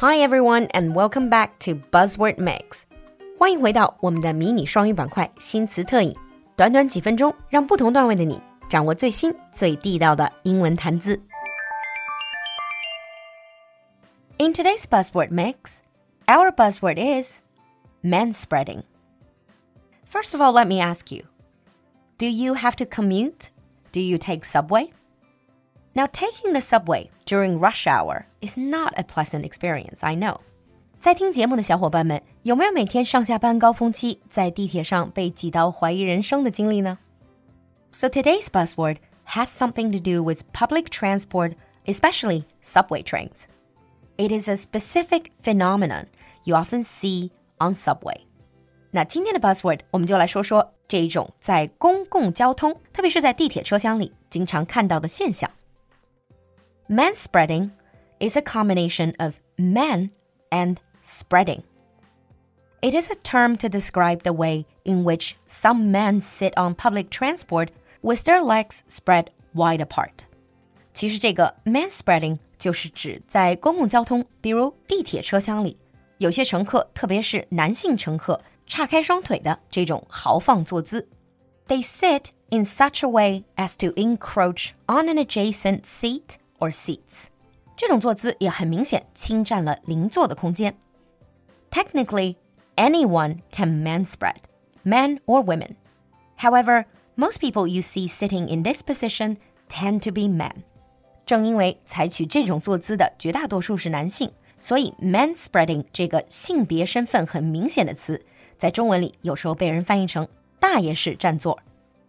Hi everyone and welcome back to Buzzword Mix. 欢迎回到我们的迷你双语板块新词特饮。短短几分钟让不同段位的你掌握最新最地道的英文谈资。In today's Buzzword Mix, our buzzword is manspreading. First of all, let me ask you, do you have to commute? Do you take subway?Now, taking the subway during rush hour is not a pleasant experience, I know. 在听节目的小伙伴们，有没有每天上下班高峰期在地铁上被挤到怀疑人生的经历呢？ So today's buzzword has something to do with public transport, especially subway trains. It is a specific phenomenon you often see on subway. 那今天的 buzzword 我们就来说说这一种在公共交通，特别是在地铁车厢里经常看到的现象。Manspreading is a combination of man and spreading. It is a term to describe the way in which some men sit on public transport with their legs spread wide apart. 其实这个 manspreading 就是指在公共交通，比如地铁车厢里，有些乘客，特别是男性乘客，岔开双腿的这种豪放坐姿。They sit in such a way as to encroach on an adjacent seat.Or seats. 这种坐姿也很明显侵占了邻座的空间。Technically, anyone can manspread, men or women. However, most people you see sitting in this position tend to be men. 正因为采取这种坐姿的绝大多数是男性，所以 manspreading 这个性别身份很明显的词，在中文里有时候被人翻译成大爷式占座。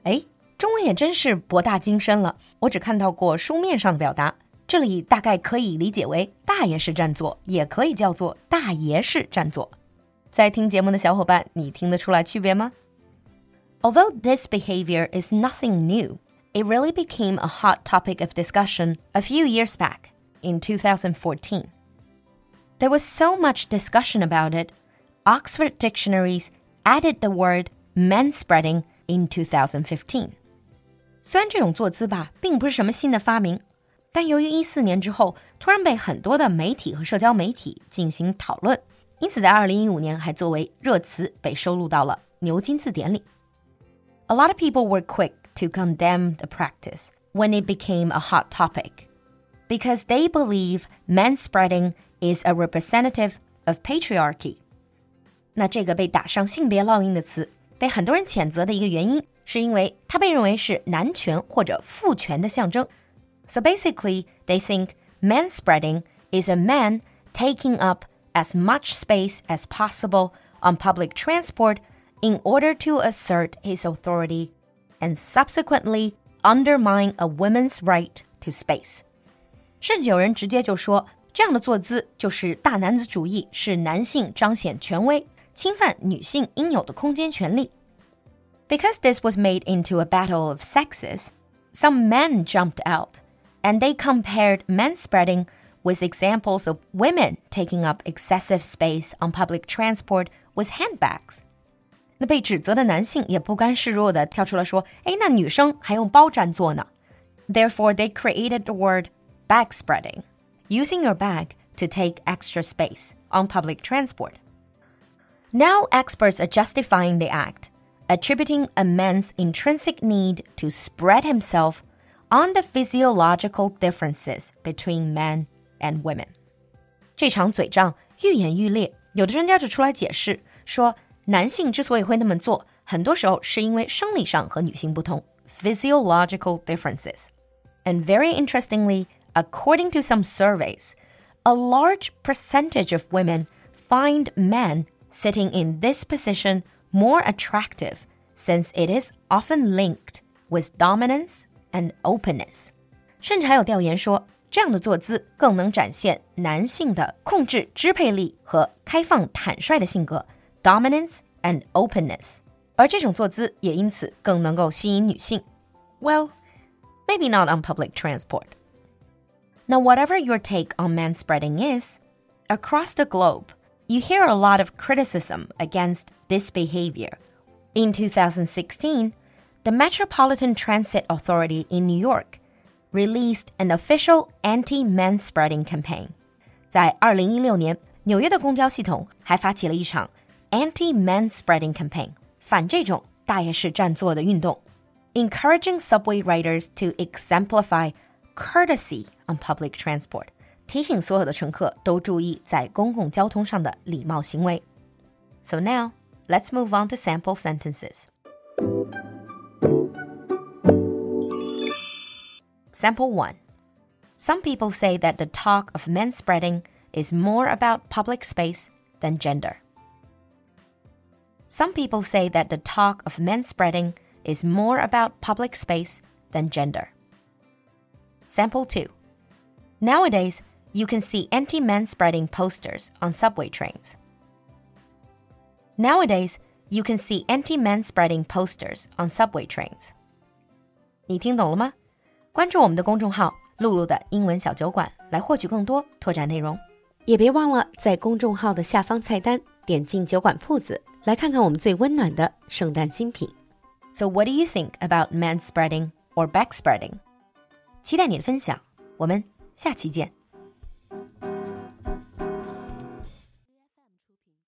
诶，中文也真是博大精深了，我只看到过书面上的表达，这里大概可以理解为大爷式占座，也可以叫做大爷式占座。在听节目的小伙伴，你听得出来区别吗？ Although this behavior is nothing new, it really became a hot topic of discussion a few years back, in 2014. There was so much discussion about it, Oxford Dictionaries added the word manspreading in 2015.虽然这种坐姿吧并不是什么新的发明，但由于14年之后突然被很多的媒体和社交媒体进行讨论，因此在2015年还作为热词被收录到了牛津字典里。A lot of people were quick to condemn the practice when it became a hot topic because they believe manspreading is a representative of patriarchy. 那这个被打上性别烙印的词被很多人谴责的一个原因是因为它被认为是男权或者父权的象征。So basically, they think manspreading is a man taking up as much space as possible on public transport in order to assert his authority and subsequently undermine a woman's right to space. 甚至有人直接就说，这样的坐姿就是大男子主义，是男性彰显权威，侵犯女性应有的空间权利。Because this was made into a battle of sexes, some men jumped out, and they compared manspreading with examples of women taking up excessive space on public transport with handbags. 那被指责的男性也不甘示弱地跳出来说，诶，那女生还用包占座呢。Therefore, they created the word bagspreading, using your bag to take extra space on public transport. Now experts are justifying the act.Attributing a man's intrinsic need to spread himself on the physiological differences between men and women. 这场嘴仗愈演愈烈，有的专家就出来解释说，男性之所以会那么做，很多时候是因为生理上和女性不同 physiological differences. And very interestingly, according to some surveys, a large percentage of women find men sitting in this position more attractive since it is often linked with dominance and openness. 甚至还有调研说，这样的坐姿更能展现男性的控制支配力和开放坦率的性格 dominance and openness. 而这种坐姿也因此更能够吸引女性。Well, maybe not on public transport. Now, whatever your take on manspreading is, across the globe,You hear a lot of criticism against this behavior. In 2016, the Metropolitan Transit Authority in New York released an official anti-manspreading campaign 在2016年，纽约的公交系统还发起了一场 Anti-Manspreading Campaign， 反这种大爷式占座的运动， Encouraging subway riders to exemplify courtesy on public transport， 提醒所有的乘客都注意在公共交通上的礼貌行为。 So now, let's move on to sample sentences. Sample 1. Some people say that the talk of manspreading is more about public space than gender. Some people say that the talk of manspreading is more about public space than gender. Sample 2. Nowadays, you can see anti-manspreading posters on subway trains. Nowadays, you can see anti-manspreading posters on subway trains. 你听懂了吗？关注我们的公众号露露的英文小酒馆，来获取更多拓展内容。也别忘了在公众号的下方菜单点进酒馆铺子，来看看我们最温暖的圣诞新品。So what do you think about manspreading or backspreading? 期待你的分享，我们下期见。